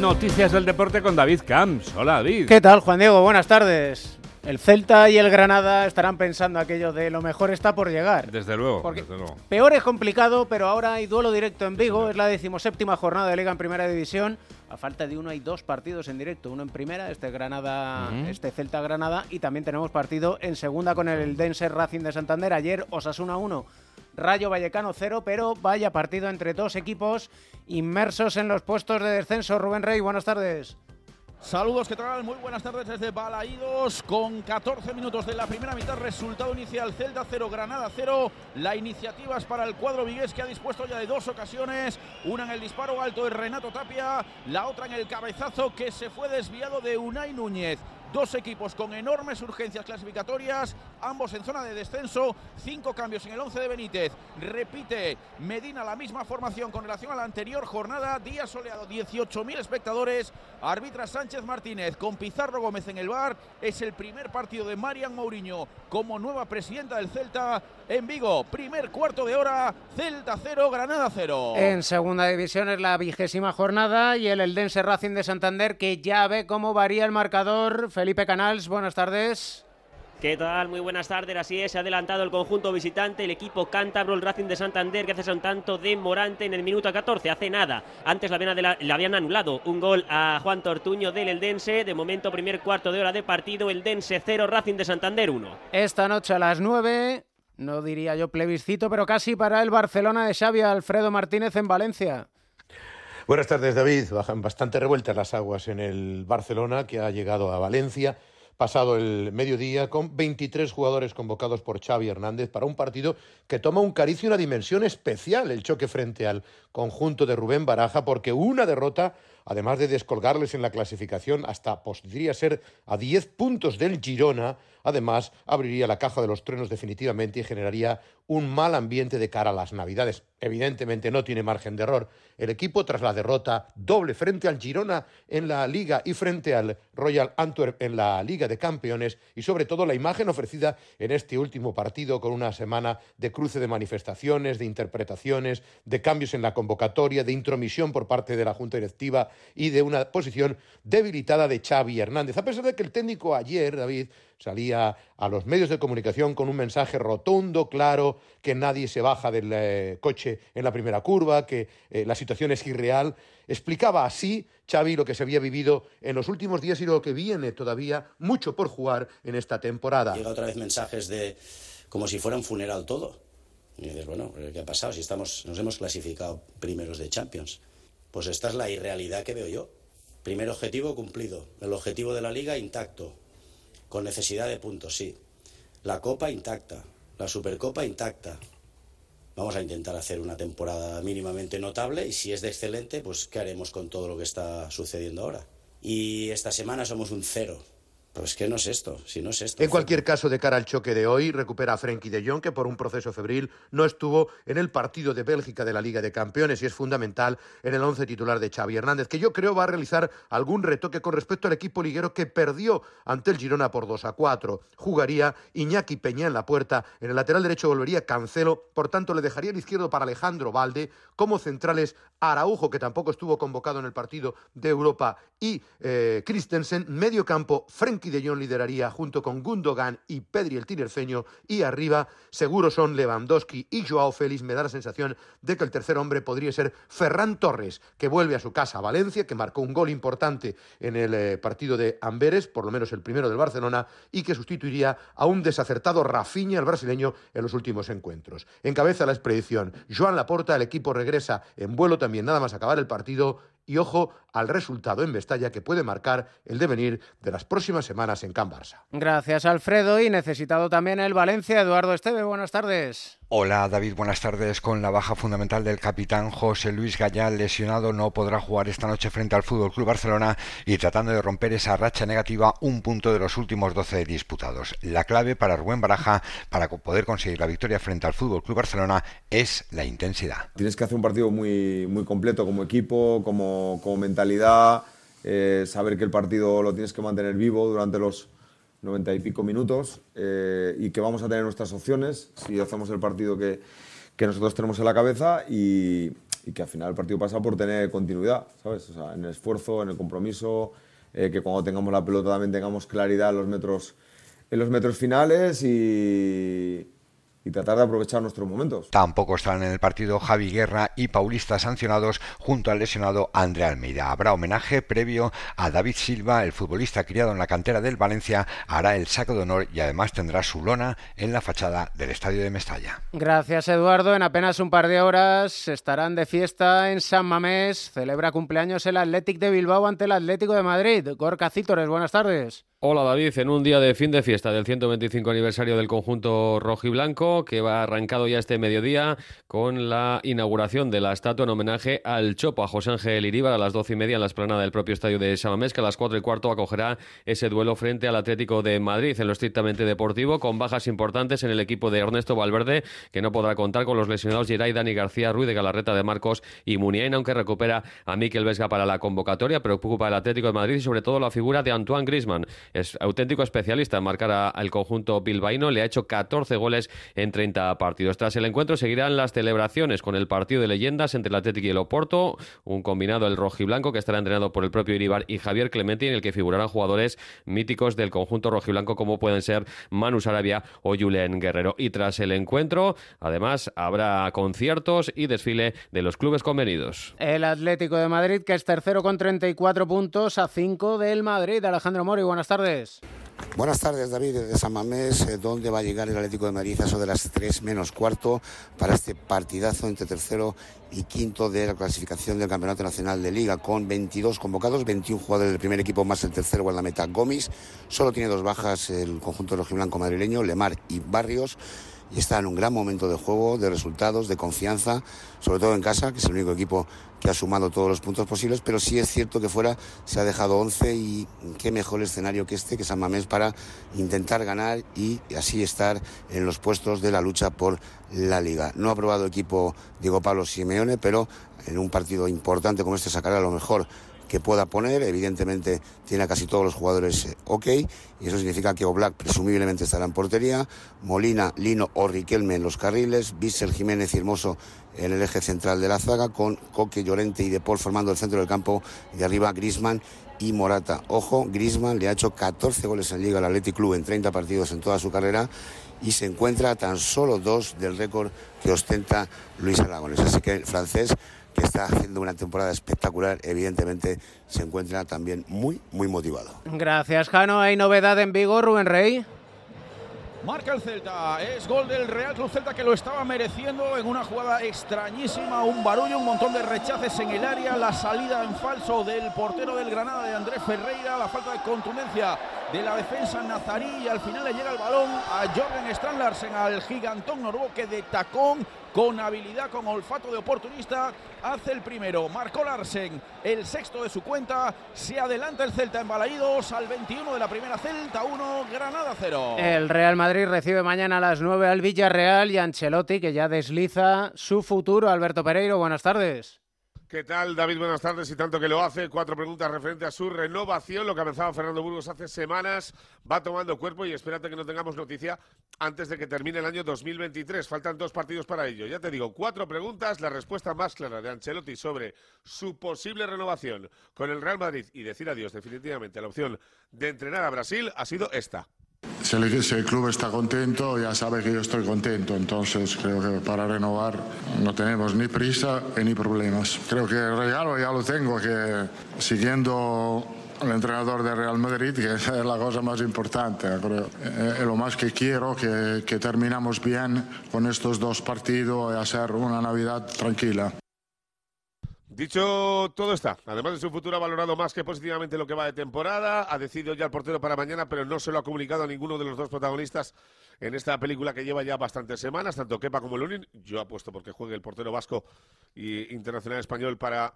Noticias del Deporte con David Camps. Hola, David. ¿Qué tal, Juan Diego? Buenas tardes. El Celta y el Granada estarán pensando aquello de lo mejor está por llegar. Desde luego, porque desde luego. Peor es complicado, pero ahora hay duelo directo en Vigo. Sí. Es la 17ª jornada de Liga en Primera División. A falta de uno hay dos partidos en directo. Uno en Primera, este Celta-Granada. Y también tenemos partido en Segunda con el Eldense Racing de Santander. Ayer Osasuna 1, Rayo Vallecano 0, pero vaya partido entre dos equipos inmersos en los puestos de descenso. Rubén Rey, buenas tardes. Saludos, ¿qué tal? Muy buenas tardes desde Balaídos. Con 14 minutos de la primera mitad, resultado inicial Celta 0, Granada 0. La iniciativa es para el cuadro vigués, que ha dispuesto ya de dos ocasiones. Una en el disparo alto de Renato Tapia, la otra en el cabezazo que se fue desviado de Unai Núñez. Dos equipos con enormes urgencias clasificatorias, ambos en zona de descenso. 5 cambios en el 11 de Benítez. Repite Medina la misma formación con relación a la anterior jornada. Día soleado, 18.000 espectadores. Arbitra Sánchez Martínez con Pizarro Gómez en el VAR. Es el primer partido de Marián Mouriño como nueva presidenta del Celta en Vigo. Primer cuarto de hora, Celta 0, Granada 0. En Segunda División es la 20ª jornada y el Eldense Racing de Santander, que ya ve cómo varía el marcador. Felipe Canals, buenas tardes. ¿Qué tal? Muy buenas tardes, así es, se ha adelantado el conjunto visitante, el equipo cántabro, el Racing de Santander, que hace un tanto de Morante en el minuto 14, hace nada. Antes le habían anulado un gol a Juan Tortuño del Eldense. De momento, primer cuarto de hora de partido, Eldense 0, Racing de Santander 1. Esta noche a las 9, no diría yo plebiscito, pero casi, para el Barcelona de Xavi Alfredo Martínez en Valencia. Buenas tardes, David. Bajan bastante revueltas las aguas en el Barcelona, que ha llegado a Valencia pasado el mediodía con 23 jugadores convocados por Xavi Hernández para un partido que toma un cariz y una dimensión especial, el choque frente al conjunto de Rubén Baraja, porque una derrota, además de descolgarles en la clasificación hasta podría ser a 10 puntos del Girona, además abriría la caja de los truenos definitivamente y generaría un mal ambiente de cara a las Navidades. Evidentemente no tiene margen de error el equipo tras la derrota doble frente al Girona en la Liga y frente al Royal Antwerp en la Liga de Campeones, y sobre todo la imagen ofrecida en este último partido, con una semana de cruce de manifestaciones, de interpretaciones, de cambios en la convocatoria, de intromisión por parte de la Junta Directiva y de una posición debilitada de Xavi Hernández. A pesar de que el técnico ayer, David, salía a los medios de comunicación con un mensaje rotundo, claro, que nadie se baja del coche en la primera curva, que la situación es irreal. Explicaba así Xavi lo que se había vivido en los últimos días y lo que viene todavía mucho por jugar en esta temporada. Llega otra vez mensajes de como si fuera un funeral todo. Y dices, bueno, ¿qué ha pasado? Si nos hemos clasificado primeros de Champions. Pues esta es la irrealidad que veo yo. Primer objetivo cumplido, el objetivo de la Liga intacto, con necesidad de puntos, sí. La Copa intacta, la Supercopa intacta. Vamos a intentar hacer una temporada mínimamente notable y si es de excelente, pues ¿qué haremos con todo lo que está sucediendo ahora? Y esta semana somos un 0. Pues que no es esto, si no es esto. En cualquier caso, de cara al choque de hoy, recupera a Frenkie de Jong, que por un proceso febril no estuvo en el partido de Bélgica de la Liga de Campeones, y es fundamental en el 11 titular de Xavi Hernández, que yo creo va a realizar algún retoque con respecto al equipo liguero, que perdió ante el Girona por 2-4. Jugaría Iñaki Peña en la puerta, en el lateral derecho volvería Cancelo, por tanto le dejaría el izquierdo para Alejandro Valde, como centrales Araujo, que tampoco estuvo convocado en el partido de Europa, y Christensen. Medio campo, Frenkie de Jong lideraría junto con Gundogan y Pedri el tinerfeño, y arriba seguro son Lewandowski y Joao Félix. Me da la sensación de que el tercer hombre podría ser Ferran Torres, que vuelve a su casa a Valencia, que marcó un gol importante en el partido de Amberes, por lo menos el primero del Barcelona, y que sustituiría a un desacertado Rafinha, el brasileño, en los últimos encuentros. Encabeza la expedición Joan Laporta. El equipo regresa en vuelo también nada más acabar el partido, y ojo al resultado en Mestalla, que puede marcar el devenir de las próximas semanas en Can Barça. Gracias, Alfredo. Y necesitado también el Valencia, Eduardo Esteve, buenas tardes. Hola, David, buenas tardes. Con la baja fundamental del capitán José Luis Gallá, lesionado, no podrá jugar esta noche frente al FC Barcelona, y tratando de romper esa racha negativa, un punto de los últimos 12 disputados. La clave para Rubén Baraja, para poder conseguir la victoria frente al FC Barcelona, es la intensidad. Tienes que hacer un partido muy completo como equipo, como mentalidad, saber que el partido lo tienes que mantener vivo durante los 90 y pico minutos, y que vamos a tener nuestras opciones si hacemos el partido que nosotros tenemos en la cabeza, y, y que al final el partido pasa por tener continuidad, ¿sabes? O sea, en el esfuerzo, en el compromiso, que cuando tengamos la pelota también tengamos claridad en los metros finales y tratar de aprovechar nuestros momentos. Tampoco estarán en el partido Javi Guerra y Paulista, sancionados, junto al lesionado André Almeida. Habrá homenaje previo a David Silva, el futbolista criado en la cantera del Valencia, hará el saco de honor y además tendrá su lona en la fachada del estadio de Mestalla. Gracias, Eduardo. En apenas un par de horas estarán de fiesta en San Mamés. Celebra cumpleaños el Athletic de Bilbao ante el Atlético de Madrid. Gorka Cítores, buenas tardes. Hola David, en un día de fin de fiesta del 125 aniversario del conjunto rojiblanco, que va arrancado ya este mediodía con la inauguración de la estatua en homenaje al Chopo, a José Ángel Iribar, a las 12:30 en la explanada del propio estadio de San Mamés, que a las 4:15 acogerá ese duelo frente al Atlético de Madrid. En lo estrictamente deportivo, con bajas importantes en el equipo de Ernesto Valverde, que no podrá contar con los lesionados Geray, Dani García, Ruiz de Galarreta, de Marcos y Muniain, aunque recupera a Mikel Vesga para la convocatoria. Preocupa el Atlético de Madrid y sobre todo la figura de Antoine Griezmann. Es auténtico especialista en marcar al conjunto bilbaíno, le ha hecho 14 goles en 30 partidos. Tras el encuentro seguirán las celebraciones con el partido de leyendas entre el Atlético y el Oporto, un combinado el rojiblanco que estará entrenado por el propio Iribar y Javier Clemente, en el que figurarán jugadores míticos del conjunto rojiblanco como pueden ser Manu Sarabia o Julen Guerrero. Y tras el encuentro, además, habrá conciertos y desfile de los clubes convenidos. El Atlético de Madrid, que es tercero con 34 puntos a 5 del Madrid. Alejandro Mori, buenas tardes. Buenas tardes, David, desde San Mamés, donde va a llegar el Atlético de Madrid a eso de las 3:45 para este partidazo entre tercero y quinto de la clasificación del Campeonato Nacional de Liga, con 22 convocados, 21 jugadores del primer equipo más el tercero guardameta Gómez. Solo tiene dos bajas el conjunto rojiblanco madrileño, Lemar y Barrios, y está en un gran momento de juego, de resultados, de confianza, sobre todo en casa, que es el único equipo que ha sumado todos los puntos posibles, pero sí es cierto que fuera se ha dejado 11, y qué mejor escenario que este, que San Mamés, para intentar ganar y así estar en los puestos de la lucha por la Liga. No ha probado equipo Diego Pablo Simeone, pero en un partido importante como este sacará lo mejor que pueda poner. Evidentemente tiene a casi todos los jugadores ok, y eso significa que Oblak presumiblemente estará en portería, Molina, Lino o Riquelme en los carriles, Bissell, Jiménez y Hermoso en el eje central de la zaga, con Coque, Llorente y De Paul formando el centro del campo, y arriba Griezmann y Morata. Ojo, Griezmann le ha hecho 14 goles en Liga al Athletic Club en 30 partidos en toda su carrera, y se encuentra a tan solo 2 del récord que ostenta Luis Aragonés. Así que el francés, que está haciendo una temporada espectacular, evidentemente se encuentra también muy, muy motivado. Gracias, Jano. ¿Hay novedad en Vigo, Rubén Rey? Marca el Celta, es gol del Real Club Celta, que lo estaba mereciendo en una jugada extrañísima, un barullo, un montón de rechaces en el área, la salida en falso del portero del Granada, de Andrés Ferreira, la falta de contundencia de la defensa nazarí, y al final le llega el balón a Jorgen Strand Larsen, al gigantón noruego, que de tacón, con habilidad, con olfato de oportunista, hace el primero. Marcó Larsen, el sexto de su cuenta. Se adelanta el Celta en Balaídos al 21 de la primera. Celta 1, Granada 0. El Real Madrid recibe mañana a las 9 al Villarreal, y Ancelotti, que ya desliza su futuro. Alberto Pereiro, buenas tardes. ¿Qué tal, David? Buenas tardes, y tanto que lo hace. 4 preguntas referente a su renovación. Lo que avanzaba Fernando Burgos hace semanas va tomando cuerpo, y espérate que no tengamos noticia antes de que termine el año 2023. Faltan 2 partidos para ello. Ya te digo, 4 preguntas. La respuesta más clara de Ancelotti sobre su posible renovación con el Real Madrid y decir adiós definitivamente a la opción de entrenar a Brasil ha sido esta. Si el club está contento, ya sabe que yo estoy contento, entonces creo que para renovar no tenemos ni prisa ni problemas. Creo que el regalo ya lo tengo, que siguiendo al entrenador de Real Madrid, que es la cosa más importante, creo. Lo más que quiero, que terminamos bien con estos 2 partidos y hacer una Navidad tranquila. Dicho todo está, además de su futuro ha valorado más que positivamente lo que va de temporada, ha decidido ya el portero para mañana, pero no se lo ha comunicado a ninguno de los 2 protagonistas en esta película que lleva ya bastantes semanas, tanto Kepa como Lunin. Yo apuesto porque juegue el portero vasco y internacional español para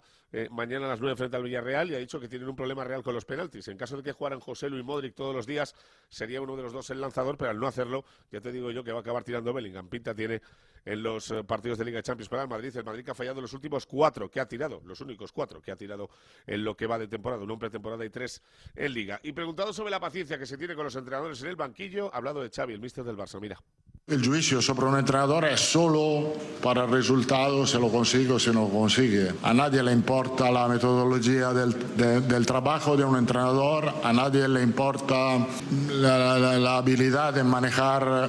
mañana a las 9 frente al Villarreal, y ha dicho que tienen un problema real con los penaltis. En caso de que jugaran José Luis Modric todos los días, sería uno de los 2 el lanzador, pero al no hacerlo, ya te digo yo que va a acabar tirando Bellingham. Pinta tiene en los partidos de Liga de Champions para el Madrid que ha fallado los últimos 4 que ha tirado, los únicos 4 que ha tirado en lo que va de temporada, 1 en pretemporada y 3 en Liga. Y preguntado sobre la paciencia que se tiene con los entrenadores en el banquillo, ha hablado de Xavi, el míster de del Barça, mira. El juicio sobre un entrenador es solo para el resultado, si lo consigue o si no lo consigue. A nadie le importa la metodología del trabajo de un entrenador, a nadie le importa la habilidad de manejar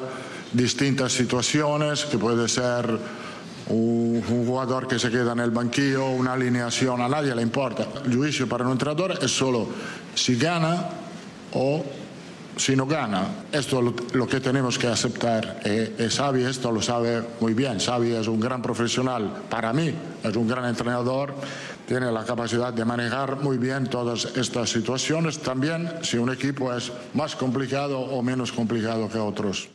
distintas situaciones, que puede ser un jugador que se queda en el banquillo, una alineación, a nadie le importa. El juicio para un entrenador es solo si gana o si no gana. Esto es lo que tenemos que aceptar. Y Xavi esto lo sabe muy bien. Xavi es un gran profesional. Para mí es un gran entrenador. Tiene la capacidad de manejar muy bien todas estas situaciones. También si un equipo es más complicado o menos complicado que otros.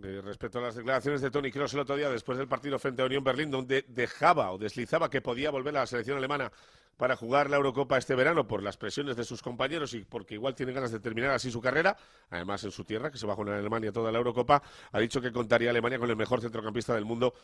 Respecto a las declaraciones de Toni Kroos el otro día después del partido frente a Unión Berlín, donde dejaba o deslizaba que podía volver a la selección alemana para jugar la Eurocopa este verano por las presiones de sus compañeros y porque igual tiene ganas de terminar así su carrera, además en su tierra, que se bajó en Alemania toda la Eurocopa, ha dicho que contaría Alemania con el mejor centrocampista del mundo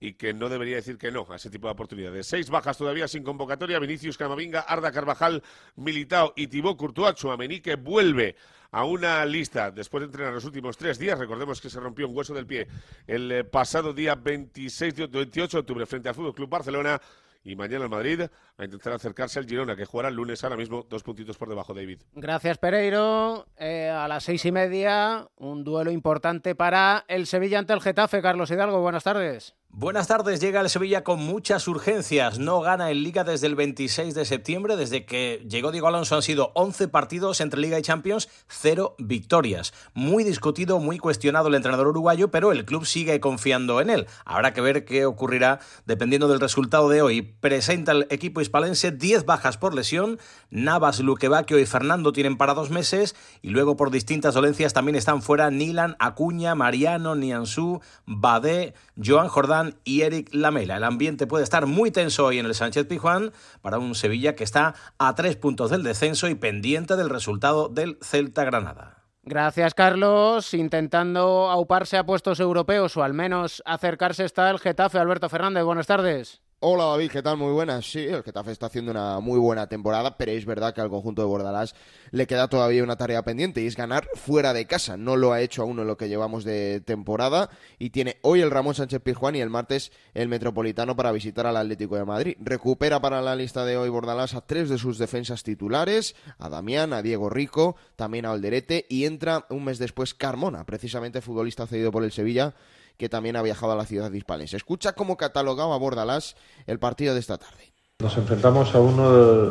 y que no debería decir que no a ese tipo de oportunidades. 6 bajas todavía sin convocatoria: Vinicius, Camavinga, Arda Carvajal, Militao y Thibaut Courtois. Tchouaméni, que vuelve a una lista después de entrenar los últimos 3 días. Recordemos que se rompió un hueso del pie el pasado día 28 de octubre frente al FC Barcelona. Y mañana el Madrid a intentar acercarse al Girona, que jugará el lunes, ahora mismo 2 puntitos por debajo, David. Gracias, Pereiro. A las 6:30, un duelo importante para el Sevilla ante el Getafe. Carlos Hidalgo, buenas tardes. Buenas tardes. Llega el Sevilla con muchas urgencias. No gana en Liga desde el 26 de septiembre. Desde que llegó Diego Alonso han sido 11 partidos entre Liga y Champions, 0 victorias. Muy discutido, muy cuestionado el entrenador uruguayo, pero el club sigue confiando en él. Habrá que ver qué ocurrirá dependiendo del resultado de hoy. Presenta el equipo hispalense 10 bajas por lesión. Navas, Luquevaquio y Fernando tienen para 2 meses. Y luego por distintas dolencias también están fuera Nilan, Acuña, Mariano, Niansú, Badé, Joan Jordán y Eric Lamela. El ambiente puede estar muy tenso hoy en el Sánchez-Pizjuán para un Sevilla que está a 3 puntos del descenso y pendiente del resultado del Celta-Granada. Gracias, Carlos. Intentando auparse a puestos europeos o al menos acercarse está el Getafe. Alberto Fernández, buenas tardes. Hola David, ¿qué tal? Muy buenas. Sí, el Getafe está haciendo una muy buena temporada, pero es verdad que al conjunto de Bordalás le queda todavía una tarea pendiente y es ganar fuera de casa. No lo ha hecho aún en lo que llevamos de temporada y tiene hoy el Ramón Sánchez-Pizjuán y el martes el Metropolitano para visitar al Atlético de Madrid. Recupera para la lista de hoy Bordalás a 3 de sus defensas titulares, a Damián, a Diego Rico, también a Alderete, y entra un mes después Carmona, precisamente futbolista cedido por el Sevilla, que también ha viajado a la ciudad hispalense. Escucha cómo catalogaba Bordalás el partido de esta tarde. Nos enfrentamos a uno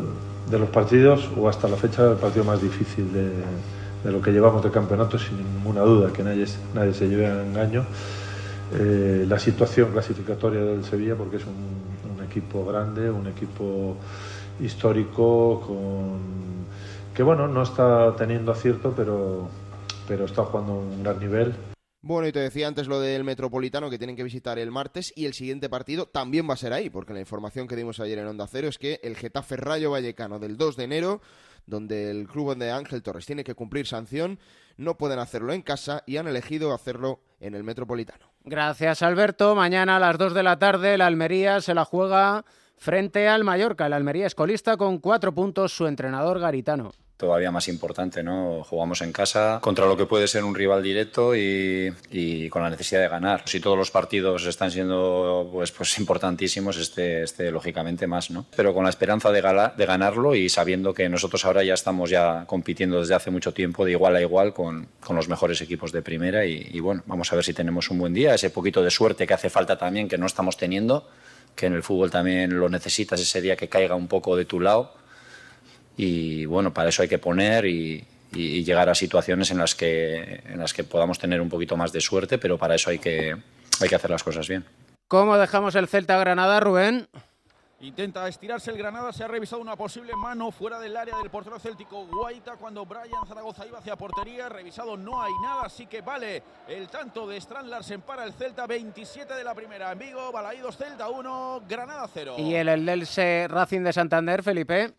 de los partidos, o hasta la fecha, el partido más difícil de lo que llevamos de campeonato, sin ninguna duda, que nadie se lleve a engaño. La situación clasificatoria del Sevilla, porque es un equipo grande, un equipo histórico, que bueno, no está teniendo acierto, pero está jugando a un gran nivel. Bueno, y te decía antes lo del Metropolitano, que tienen que visitar el martes, y el siguiente partido también va a ser ahí, porque la información que dimos ayer en Onda Cero es que el Getafe Rayo Vallecano del 2 de enero, donde el club de Ángel Torres tiene que cumplir sanción, no pueden hacerlo en casa y han elegido hacerlo en el Metropolitano. Gracias, Alberto. Mañana a las 2 de la tarde la Almería se la juega frente al Mallorca. La Almería es colista con 4 puntos, su entrenador gaditano. Todavía más importante, ¿no? Jugamos en casa contra lo que puede ser un rival directo y con la necesidad de ganar. Si todos los partidos están siendo pues importantísimos, este lógicamente más, ¿no? Pero con la esperanza de ganarlo y sabiendo que nosotros ahora ya estamos ya compitiendo desde hace mucho tiempo de igual a igual con los mejores equipos de primera y bueno, vamos a ver si tenemos un buen día, ese poquito de suerte que hace falta también, que no estamos teniendo, que en el fútbol también lo necesitas, ese día que caiga un poco de tu lado. Y bueno, para eso hay que poner y llegar a situaciones en las que podamos tener un poquito más de suerte, pero para eso hay que hacer las cosas bien. ¿Cómo dejamos el Celta-Granada, Rubén? Intenta estirarse el Granada, se ha revisado una posible mano fuera del área del portero céltico Guaita cuando Bryan Zaragoza iba hacia portería, revisado no hay nada, así que vale el tanto de Strand Larsen para el Celta, 27 de la primera en Vigo, Balaídos Celta 1, Granada 0. Y el Eldense Racing de Santander, Felipe.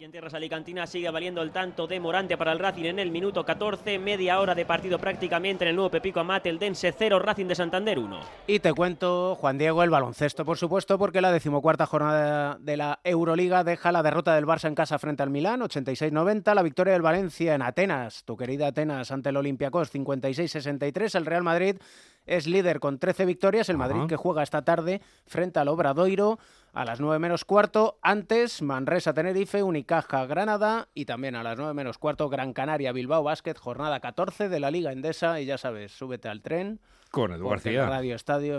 Aquí en tierras alicantinas sigue valiendo el tanto de Morante para el Racing en el minuto 14, media hora de partido prácticamente en el nuevo Pepico Amat, Eldense 0, Racing de Santander 1. Y te cuento, Juan Diego, el baloncesto, por supuesto, porque la 14ª jornada de la Euroliga deja la derrota del Barça en casa frente al Milán, 86-90, la victoria del Valencia en Atenas, tu querida Atenas, ante el Olympiacos, 56-63, el Real Madrid es líder con 13 victorias, el Madrid que juega esta tarde frente al Obradoiro a las 9 menos cuarto, antes Manresa Tenerife, Unicaja Granada y también a las 9 menos cuarto Gran Canaria Bilbao Basket, jornada 14 de la Liga Endesa y ya sabes, súbete al tren con Edu García. Radio Estadio